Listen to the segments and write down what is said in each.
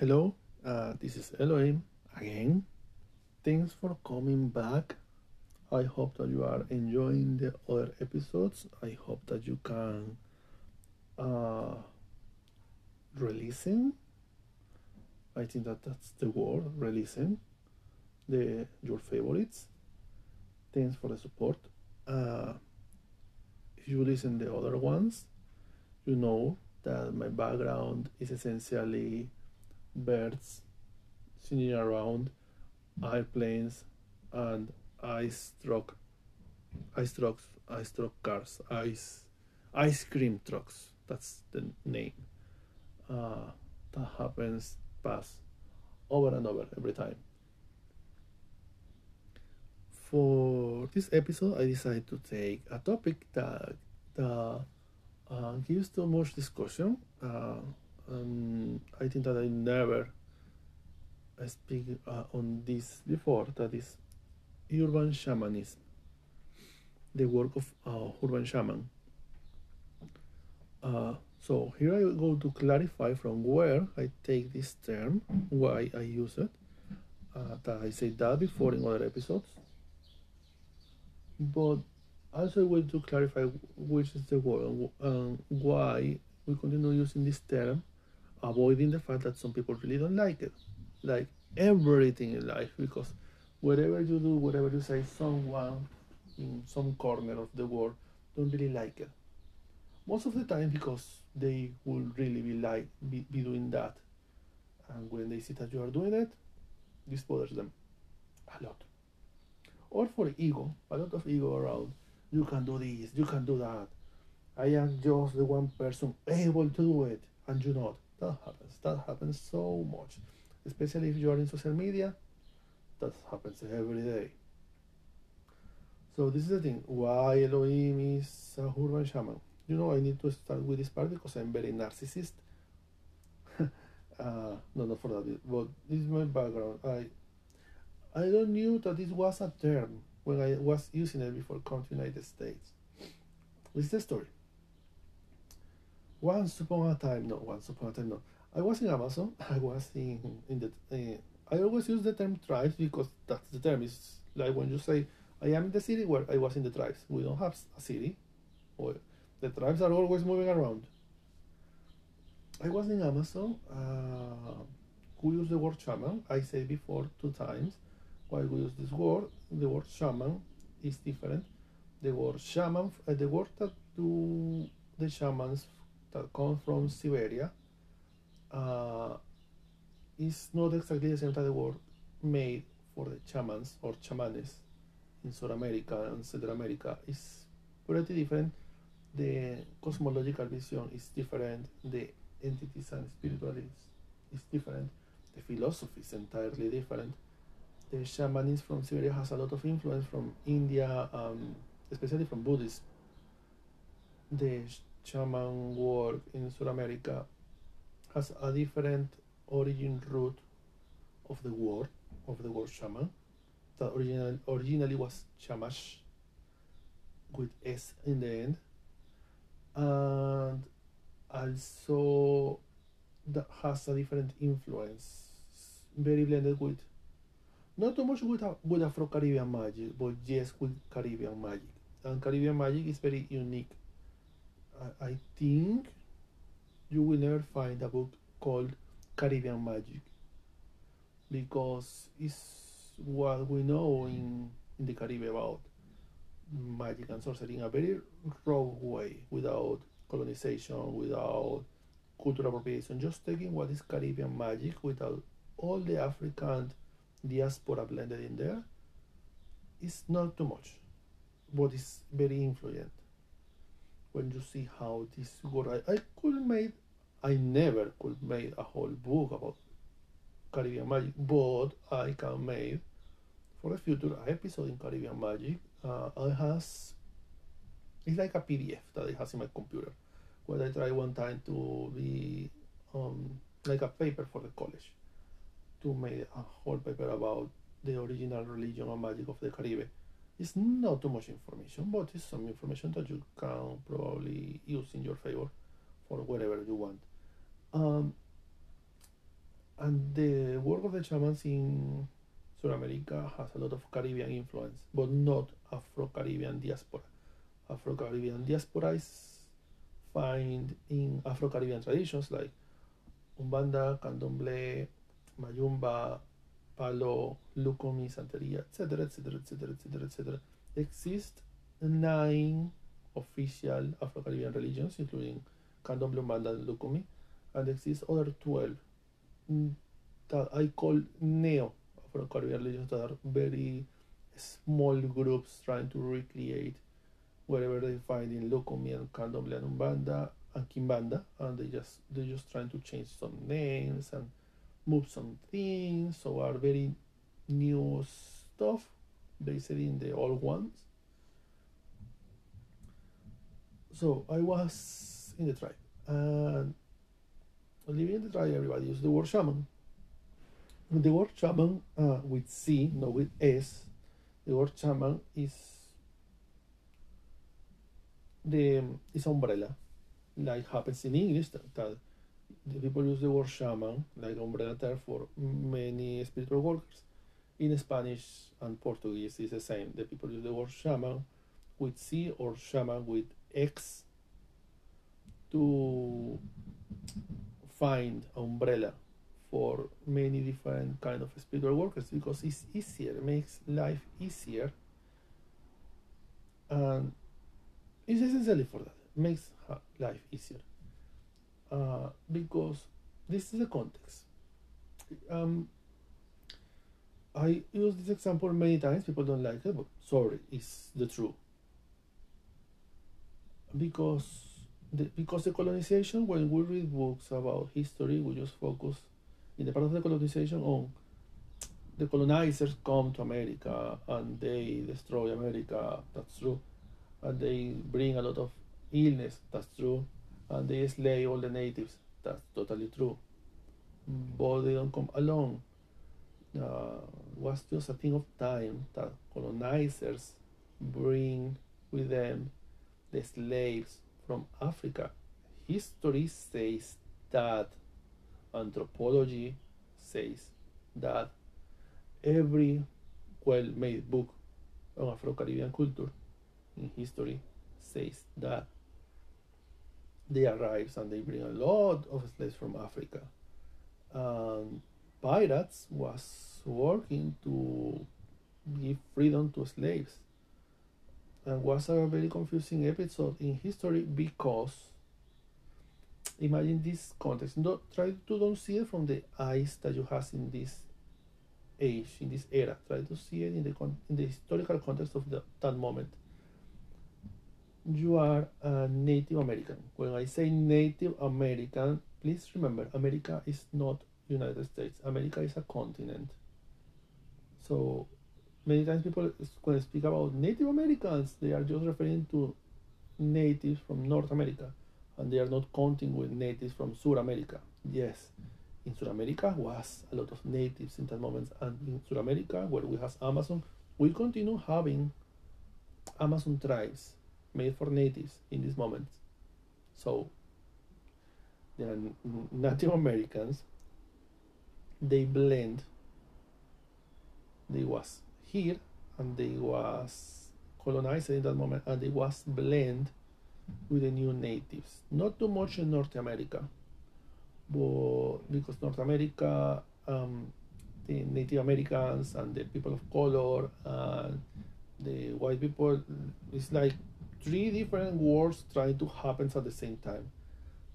Hello, this is Elohim again. Thanks for coming back. I hope that you are enjoying the other episodes. I hope that you can releasing. I think that's the word, releasing your favorites. Thanks for the support. If you listen to the other ones, you know that my background is essentially birds singing around, airplanes, and ice cream trucks. That's the name. That happens past over and over every time. For this episode, I decided to take a topic that gives too much discussion. I think that I never speak on this before, that is urban shamanism, the work of urban shaman. So here I go to clarify from where I take this term, why I use it, that I said that before in other episodes, but also I want to clarify which is the word and why we continue using this term, avoiding the fact that some people really don't like it, like everything in life, because whatever you do, whatever you say, someone in some corner of the world don't really like it. Most of the time, because they would really be doing that, and when they see that you are doing it, this bothers them a lot. Or for ego, a lot of ego around. You can do this, you can do that. I am just the one person able to do it, and you not. That happens so much, especially if you are in social media. That happens every day. So this is the thing, why Elohim is a urban shaman. You know, I need to start with this part because I'm very narcissist. No, not for that, but this is my background. I don't knew that this was a term when I was using it before coming to the United States. It's the story. Once upon a time, I was in Amazon. I was I always use the term tribes because that's the term. It's like when you say, I am in the city where I was in the tribes. We don't have a city. Well, the tribes are always moving around. I was in Amazon. We use the word shaman. I said before 2 times why we use this word. The word shaman is different. The word shaman, the word that do the shamans that come from Siberia, is not exactly the same type of word made for the shamans or chamanes in South America and Central America. It's pretty different. The cosmological vision is different. The entities and spiritualities is different. The philosophy is entirely different. The shamanism from Siberia has a lot of influence from India, especially from Buddhism. The shaman work in South America has a different origin root of the word shaman, that originally was shamash with s in the end, and also that has a different influence, very blended with, not too much with Afro-Caribbean magic, but yes, with Caribbean magic. And Caribbean magic is very unique. I think you will never find a book called Caribbean magic, because it's what we know in the Caribbean about magic and sorcery in a very raw way, without colonization, without cultural appropriation, just taking what is Caribbean magic without all the African diaspora blended in there. It's not too much, but it's very influential. When you see how this word, I never could make a whole book about Caribbean magic, but I can make for the future an episode in Caribbean magic. It's like a PDF that it has in my computer, where I tried one time to be like a paper for the college, to make a whole paper about the original religion and magic of the Caribbean. It's not too much information, but it's some information that you can probably use in your favor for whatever you want. And the work of the shamans in South America has a lot of Caribbean influence, but not Afro-Caribbean diaspora. Afro-Caribbean diaspora is found in Afro-Caribbean traditions like Umbanda, Candomblé, Mayumba, Palo, Lukumi, Santeria, etc., etc., etc., etc., etc. Exist 9 official Afro-Caribbean religions, including Candomblé, Umbanda, and Lukumi, and exist other 12 that I call neo-Afro-Caribbean religions that are very small groups trying to recreate whatever they find in Lukumi and Candomblé and Umbanda and Kimbanda, and they're just trying to change some names and move some things, so are very new stuff based in the old ones. So I was in the tribe, and living in the tribe, everybody used the word shaman. The word shaman with C, not with S. The word shaman is umbrella, like happens in English, that the people use the word shaman like umbrella term for many spiritual workers. In Spanish and Portuguese is the same. The people use the word shaman with C or shaman with X to find umbrella for many different kind of spiritual workers, because it's easier, it makes life easier, and it's essentially for that, it makes life easier, because this is the context. I use this example many times, people don't like it, but sorry, it's the truth. Because the colonization, when we read books about history, we just focus in the part of the colonization on the colonizers come to America and they destroy America, that's true, and they bring a lot of illness, that's true, and they slay all the natives, that's totally true, but they don't come alone. Was just a thing of time that colonizers bring with them the slaves from Africa. History says that, anthropology says that, every well-made book on Afro-Caribbean culture in history says that they arrive and they bring a lot of slaves from Africa. Pirates was working to give freedom to slaves, and was a very confusing episode in history, because imagine this context. Try to don't see it from the eyes that you have in this age, in this era. Try to see it in the historical context of that moment. You are a Native American. When I say Native American, please remember, America is not United States. America is a continent. So many times people, when they speak about Native Americans, they are just referring to natives from North America, and they are not counting with natives from South America. Yes, in South America was a lot of natives in that moment, and in South America, where we have Amazon, we continue having Amazon tribes made for natives in this moment. So they are Native Americans. They blend. They was here and they was colonized in that moment, and they was blend with the new natives, not too much in North America, but because North America, the Native Americans and the people of color and the white people, it's like 3 different wars trying to happen at the same time.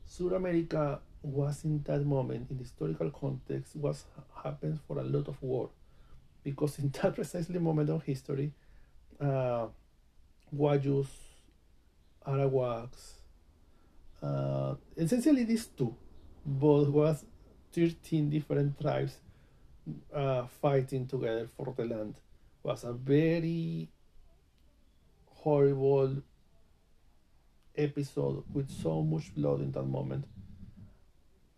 South America was in that moment, in the historical context, was happens for a lot of war, because in that precisely moment of history, Guayus, Arawaks, essentially these 2, but was 13 different tribes fighting together for the land. It was a very horrible episode with so much blood in that moment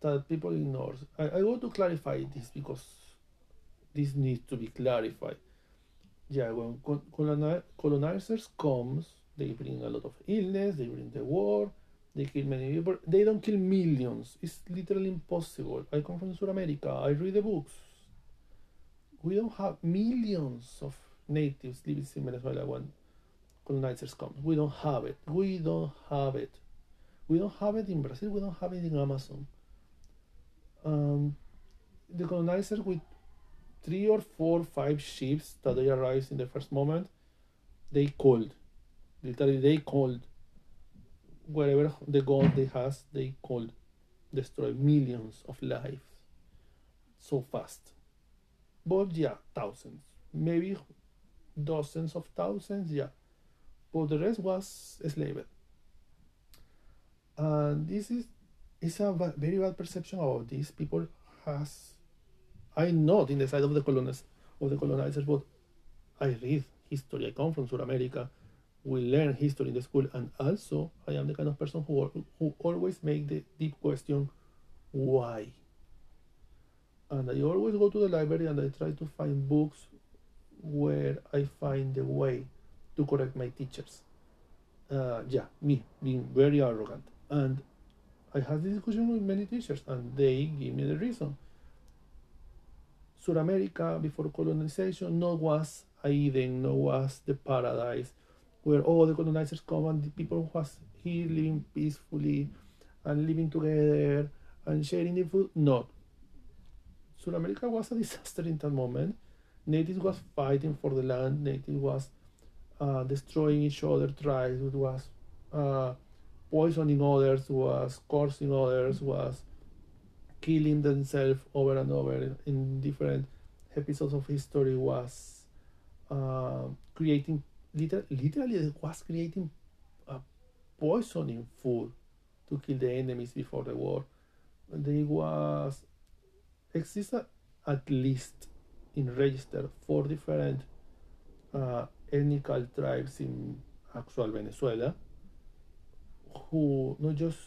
that people ignore. I want to clarify this because this needs to be clarified. Yeah, when colonizers comes, they bring a lot of illness, they bring the war, They kill many people. They don't kill millions. It's literally impossible. I come from South America. I read the books. We don't have millions of natives living in Venezuela when colonizers come. We don't have it. We don't have it. We don't have it in Brazil. We don't have it in Amazon. The colonizers with 3 or 4 or 5 ships that they arrived in the first moment, they called. Literally, they called. Wherever the gold they has, they called, destroy millions of lives so fast. But yeah, thousands, maybe dozens of thousands, yeah. But the rest was enslaved. And this is a very bad perception about these people has. I'm not in the side of the colonizers, but I read history. I come from South America. We learn history in the school, and also I am the kind of person who always make the deep question, why? And I always go to the library and I try to find books where I find the way to correct my teachers. Yeah, me being very arrogant. And I had this discussion with many teachers and they give me the reason. South America before colonization no was Eden, no was the paradise, where all the colonizers come and the people who was here living peacefully and living together and sharing the food. No. South America was a disaster in that moment. Natives was fighting for the land. Natives was destroying each other tribes. Was poisoning others. Was cursing others. Was killing themselves over and over in different episodes of history. Was creating. Literally, it was creating a poisoning food to kill the enemies before the war. They was existed at least in register 4 different ethnic tribes in actual Venezuela who not just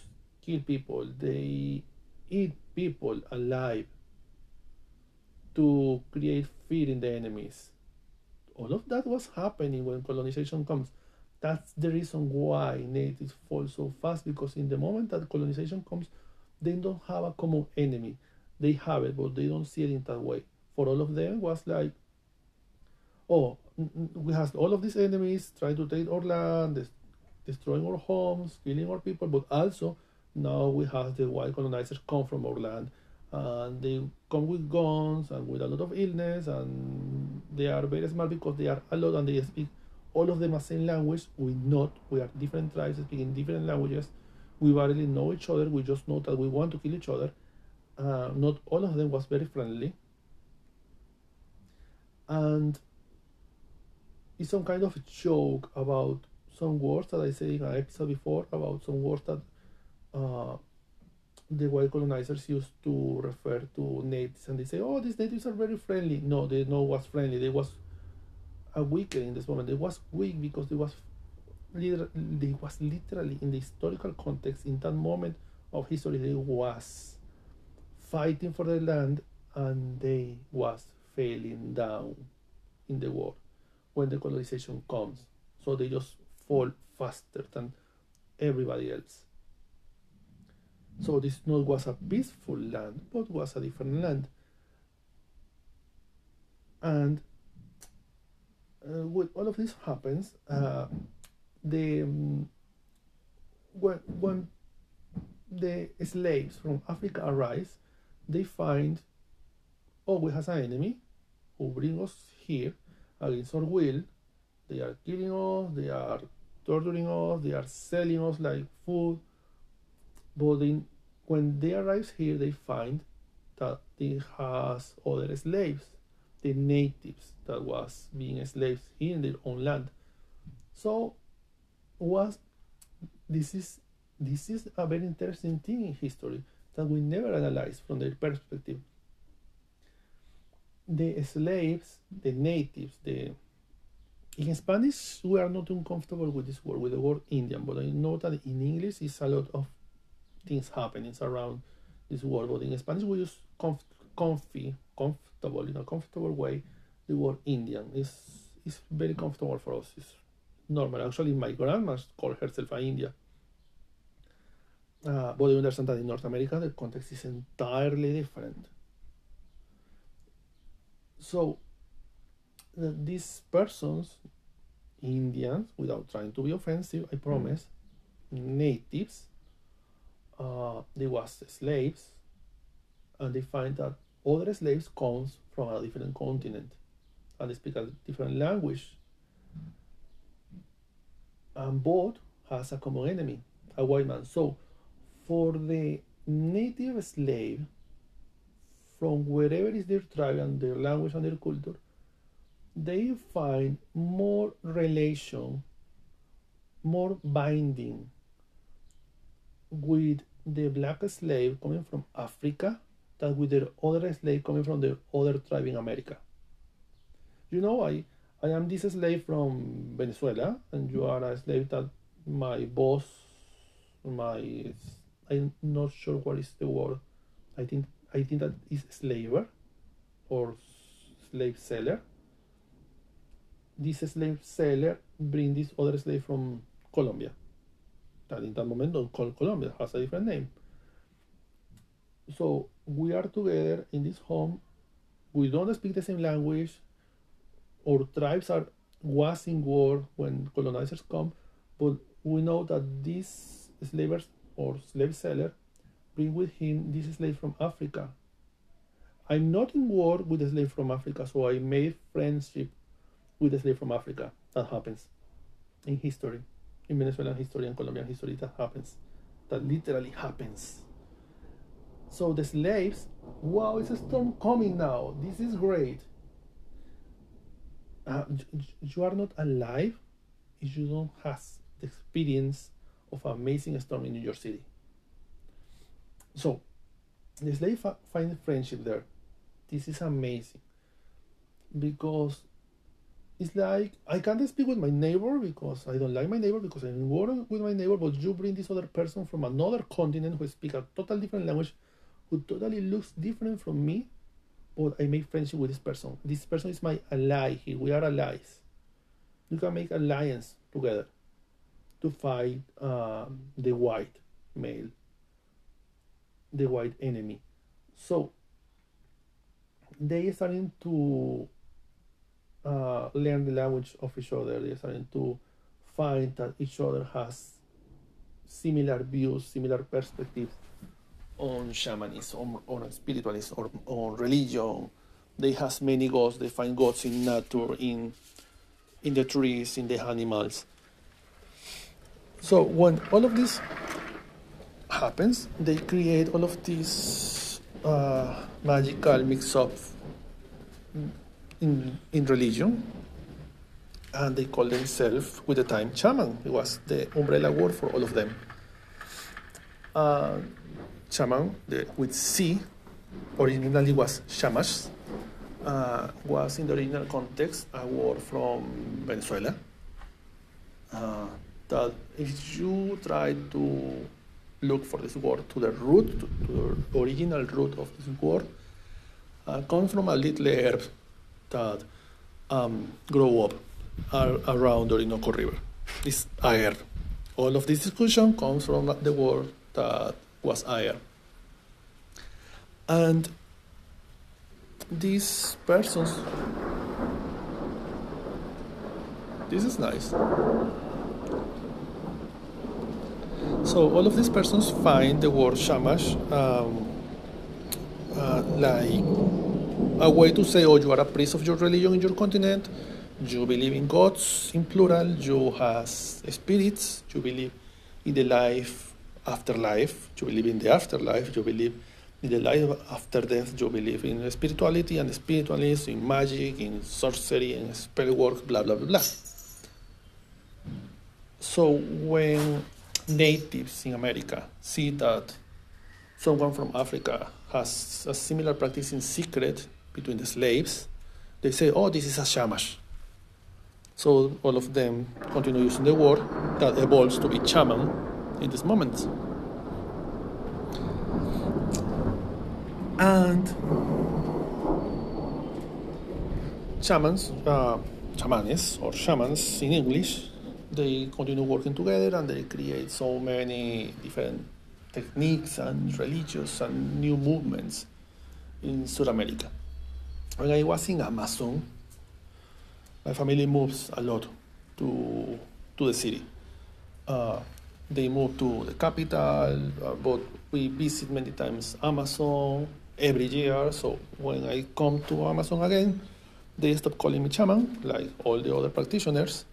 kill people, they eat people alive to create fear in the enemies. All of that was happening when colonization comes. That's the reason why natives fall so fast, because in the moment that colonization comes, they don't have a common enemy. They have it, but they don't see it in that way. For all of them, it was like, oh, we have all of these enemies trying to take our land, destroying our homes, killing our people, but also now we have the white colonizers come from our land. And they come with guns and with a lot of illness, and they are very smart because they are a lot and they speak all of them the same language. We are different tribes speaking different languages. We barely know each other. We just know that we want to kill each other. Not all of them was very friendly, and it's some kind of joke about some words that I said in an episode before about some words that the white colonizers used to refer to natives, and they say, oh, these natives are very friendly. No, they know what's friendly. They was a weaker in this moment. They was weak because they was literally in the historical context, in that moment of history, they was fighting for their land and they was falling down in the war when the colonization comes. So they just fall faster than everybody else. So this not was a peaceful land, but was a different land. And when all of this happens, when the slaves from Africa arise, they find, oh, we have an enemy who bring us here against our will. They are killing us, they are torturing us, they are selling us like food. But when they arrive here, they find that they has other slaves, the natives that was being slaves here in their own land. So this is a very interesting thing in history that we never analyze from their perspective. The slaves, the natives, in Spanish we are not uncomfortable with this word, with the word Indian, but I know that in English it's a lot of things happening around this world, but in Spanish we use comfortable, in a comfortable way. The word Indian is very comfortable for us. It's normal. Actually, my grandma called herself an India. But you understand that in North America, the context is entirely different. So these persons, Indians, without trying to be offensive, I promise, natives, they was slaves, and they find that other slaves comes from a different continent, and they speak a different language, and both has a common enemy, a white man. So for the native slave, from wherever is their tribe and their language and their culture, they find more relation, more binding with the black slave coming from Africa than with their other slave coming from their other tribe in America. You know, I am this slave from Venezuela, and you are a slave that my boss, I'm not sure what is the word, I think that is slaver or slave seller. This slave seller bring this other slave from Colombia, that in that moment don't call Colombia, has a different name. So we are together in this home, we don't speak the same language, our tribes was in war when colonizers come, but we know that these slavers or slave seller bring with him this slave from Africa. I'm not in war with a slave from Africa, so I made friendship with a slave from Africa. That happens in history, in Venezuelan history and Colombian history. That happens, that literally happens. So the slaves, wow, it's a storm coming now, this is great. You are not alive if you don't have the experience of an amazing storm in New York City. So the slave find friendship there. This is amazing, because it's like, I can't speak with my neighbor because I don't like my neighbor, because I'm in war with my neighbor, but you bring this other person from another continent who speaks a totally different language, who totally looks different from me, but I make friendship with this person. This person is my ally here. We are allies. You can make alliance together to fight the white male, the white enemy. So they are starting to learn the language of each other. They are starting to find that each other has similar views, similar perspectives on shamanism, on spiritualism, or on religion. They have many gods. They find gods in nature, in the trees, in the animals. So when all of this happens, they create all of these magical mix-up in religion, and they call themselves, with the time, Chaman. It was the umbrella word for all of them. Chaman, with C, originally was shamash, was in the original context a word from Venezuela. That if you try to look for this word to the root, to the original root of this word, comes from a little herb that grow up around the Orinoco River. This ayer. All of this discussion comes from the word that was ayer. And these persons, this is nice. So all of these persons find the word shamash like a way to say, oh, you are a priest of your religion in your continent, you believe in gods in plural, you have spirits, you believe in the life after life, you believe in the afterlife, you believe in the life after death, you believe in spirituality and spiritualism, in magic, in sorcery, in spellwork, blah, blah, blah, blah. So when natives in America see that someone from Africa has a similar practice in secret between the slaves, they say, oh, this is a shamash. So all of them continue using the word that evolves to be Chaman in this moment. And Chamans, chamanes or shamans in English, they continue working together, and they create so many different techniques and religious and new movements in South America. When I was in Amazon, my family moves a lot to the city. They move to the capital, but we visit many times Amazon every year. So when I come to Amazon again, they stop calling me Chaman, like all the other practitioners.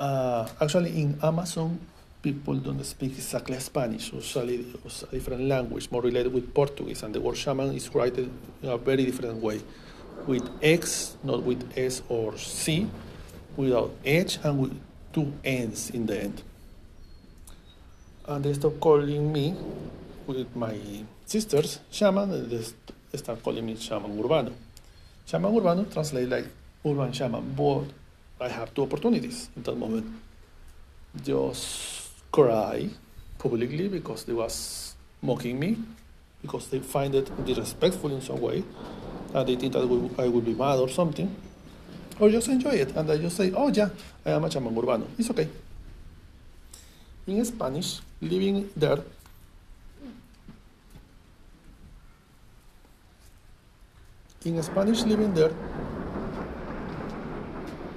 Actually, in Amazon, people don't speak exactly Spanish, usually it's a different language, more related with Portuguese, and the word shaman is written in a very different way, with X, not with S or C, without H, and with two N's in the end. And they stop calling me, with my sisters, shaman, and they start calling me Chaman Urbano. Chaman Urbano translates like urban shaman, but I have two opportunities in that moment. Just cry publicly because they was mocking me, because they find it disrespectful in some way, and they think that I would be mad or something, or just enjoy it, and I just say, oh yeah, I am a Chaman Urbano, it's okay. In Spanish, living there,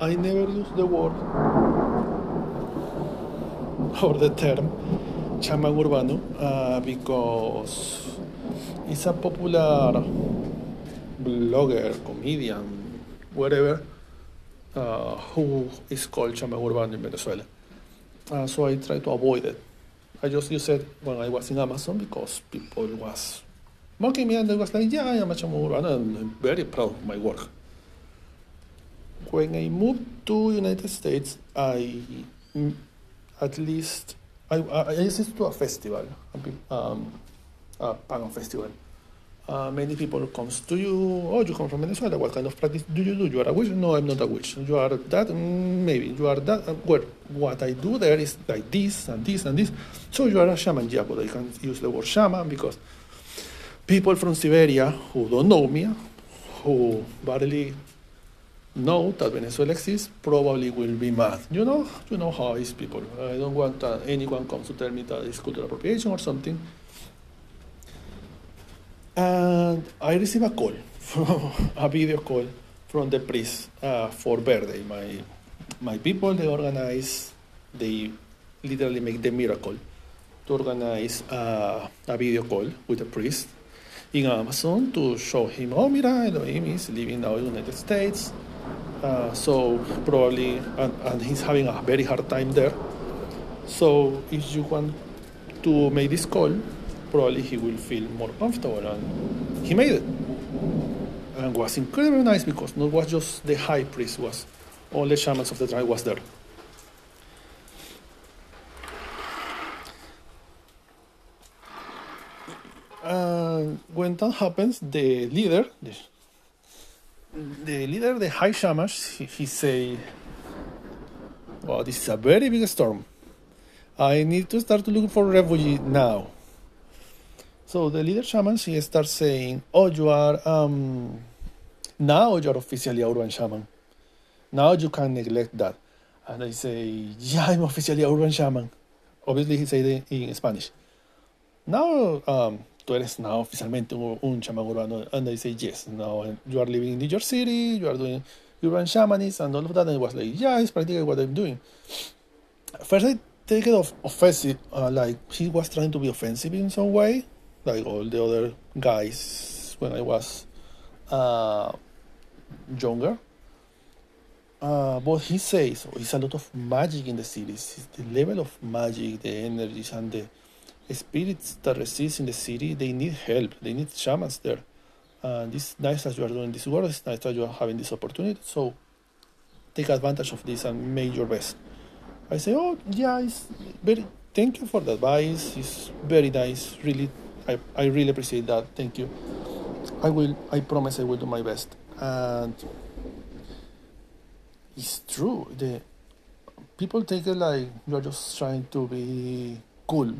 I never use the word or the term Chaman Urbano because it's a popular blogger, comedian, whatever, who is called Chaman Urbano in Venezuela. So I try to avoid it. I just used it when I was in Amazon because people was mocking me and they was like, yeah, I am a Chaman Urbano and I'm very proud of my work. When I moved to United States, I listened to a festival, a pagan festival. Many people comes to you, oh, you come from Venezuela, what kind of practice do you do? You are a witch? No, I'm not a witch. You are that? Maybe. You are that? Well, what I do there is like this and this and this. So you are a shaman, yeah, but I can't use the word shaman because people from Siberia who don't know me, who barely know that Venezuela exists, probably will be mad. You know how these people. I don't want that anyone comes to tell me that it's cultural appropriation or something. And I receive a call, a video call from the priest for Verde. My people, they organize, they literally make the miracle to organize a video call with the priest in Amazon to show him, oh, mira, Elohim is living now in the United States. So probably, and he's having a very hard time there. So if you want to make this call, probably he will feel more comfortable. And he made it. And it was incredibly nice because not was just the high priest, was all the shamans of the tribe was there. And when that happens, the leader, the high shaman, he say, well, this is a very big storm. I need to start to look for refugees now. So the leader shaman, she starts saying, oh, you are, now you are officially an urban shaman. Now you can neglect that. And I say, yeah, I'm officially an urban shaman. Obviously, he said it in Spanish. Now, tú eres now oficialmente un chamán urbano, and I say yes. Now you are living in New York City, you are doing urban shamanism and all of that, and it was like, yeah, it's practically what I'm doing. First, I take it offensive, like he was trying to be offensive in some way, like all the other guys when I was younger. But he says it's a lot of magic in the cities. It's the level of magic, the energies, and the spirits that resist in the city, they need help. They need shamans there. And it's nice that you are doing this work. It's nice that you are having this opportunity. So take advantage of this and make your best. I say, oh, yeah, thank you for the advice. It's very nice. Really, I really appreciate that. Thank you. I promise I will do my best. And it's true. The people take it like you're just trying to be cool.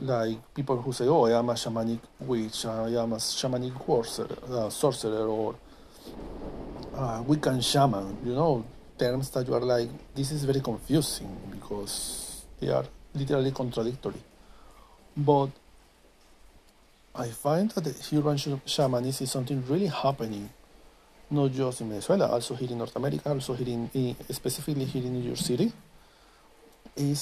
Like people who say, oh, I am a shamanic witch, I am a shamanic sorcerer, or Wiccan shaman, terms that you are like, this is very confusing because they are literally contradictory. But I find that the urban shamanism is something really happening, not just in Venezuela, also here in North America, also here in specifically here in New York City. Is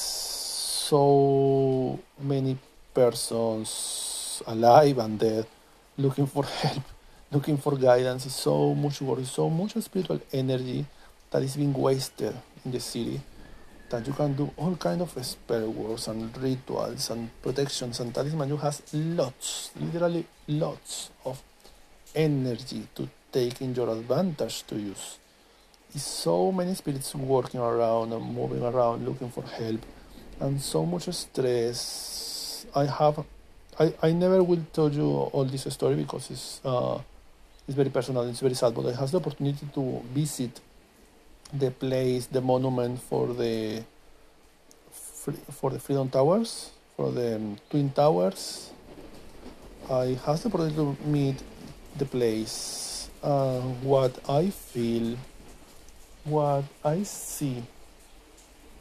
so many persons alive and dead looking for help, looking for guidance, so much work, so much spiritual energy that is being wasted in the city, that you can do all kind of spell works and rituals and protections and talisman. You have lots, literally lots of energy to take in your advantage to use. It's so many spirits working around and moving around looking for help, and so much stress. I never will tell you all this story because it's very personal, it's very sad, but I had the opportunity to visit the place, the monument for the Freedom Towers, for the Twin Towers. I had the opportunity to meet the place. What I feel, what I see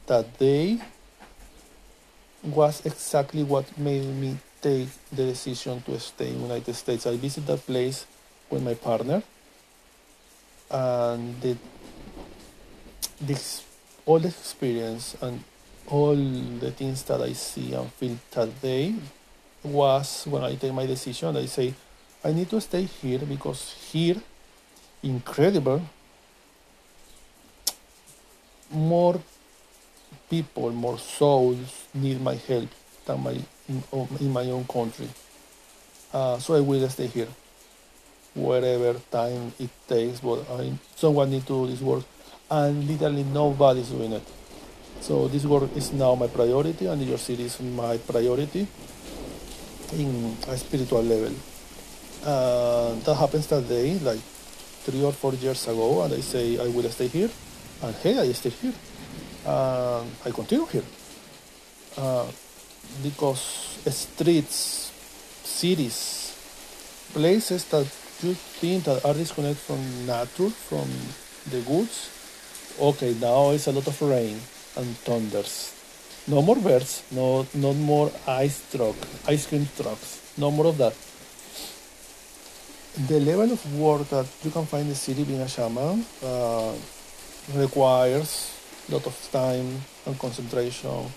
that day was exactly what made me take the decision to stay in the United States. I visited that place with my partner, and all the experience and all the things that I see and feel that day was when I take my decision. I say, I need to stay here because here, incredible, more people, more souls need my help than in my own country. So I will stay here, whatever time it takes, but someone needs to do this work. And literally nobody's doing it. So this work is now my priority, and your city is my priority in a spiritual level. That happens that day, like 3 or 4 years ago, and I say I will stay here, and hey, I stay here. I continue here. Because streets, cities, places that you think that are disconnected from nature, from the goods. Okay, now it's a lot of rain and thunders. No more birds, no more ice cream trucks, no more of that. The level of work that you can find in the city being a shaman requires a lot of time and concentration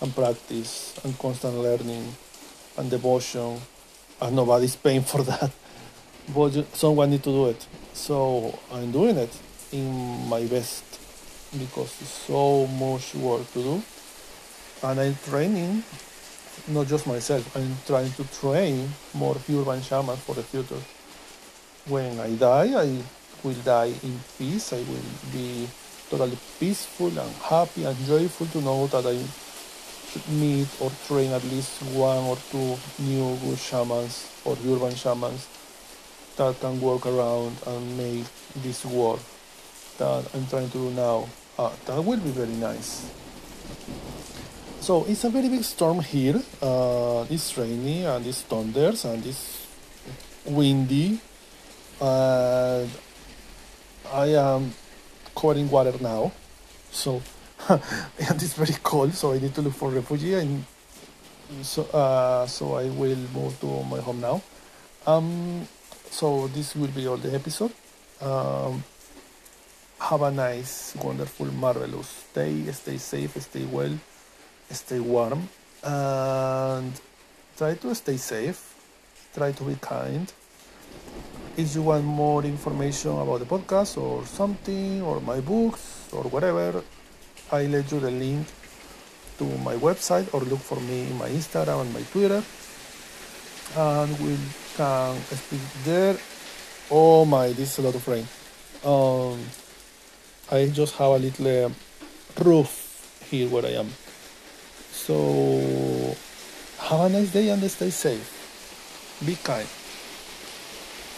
and practice and constant learning and devotion, and nobody's paying for that, but someone needs to do it. So I'm doing it in my best, because it's so much work to do, and I'm training not just myself, I'm trying to train more urban shamans for the future. When I die, I will die in peace. I will be totally peaceful and happy and joyful to know that I meet or train at least 1 or 2 new good shamans or urban shamans that can work around and make this work that I'm trying to do now. That will be very nice. So it's a very big storm here. It's rainy and it's thunders and it's windy. I am covered in water now, so and it's very cold. So I need to look for refuge, and so I will move to my home now. So this will be all the episode. Have a nice, wonderful, marvelous day. Stay safe, stay well, stay warm, and try to stay safe. Try to be kind. If you want more information about the podcast or something, or my books or whatever, I let you the link to my website, or look for me in my Instagram and my Twitter, and we can speak there. Oh my, this is a lot of rain. I just have a little roof here where I am. So have a nice day and stay safe. Be kind.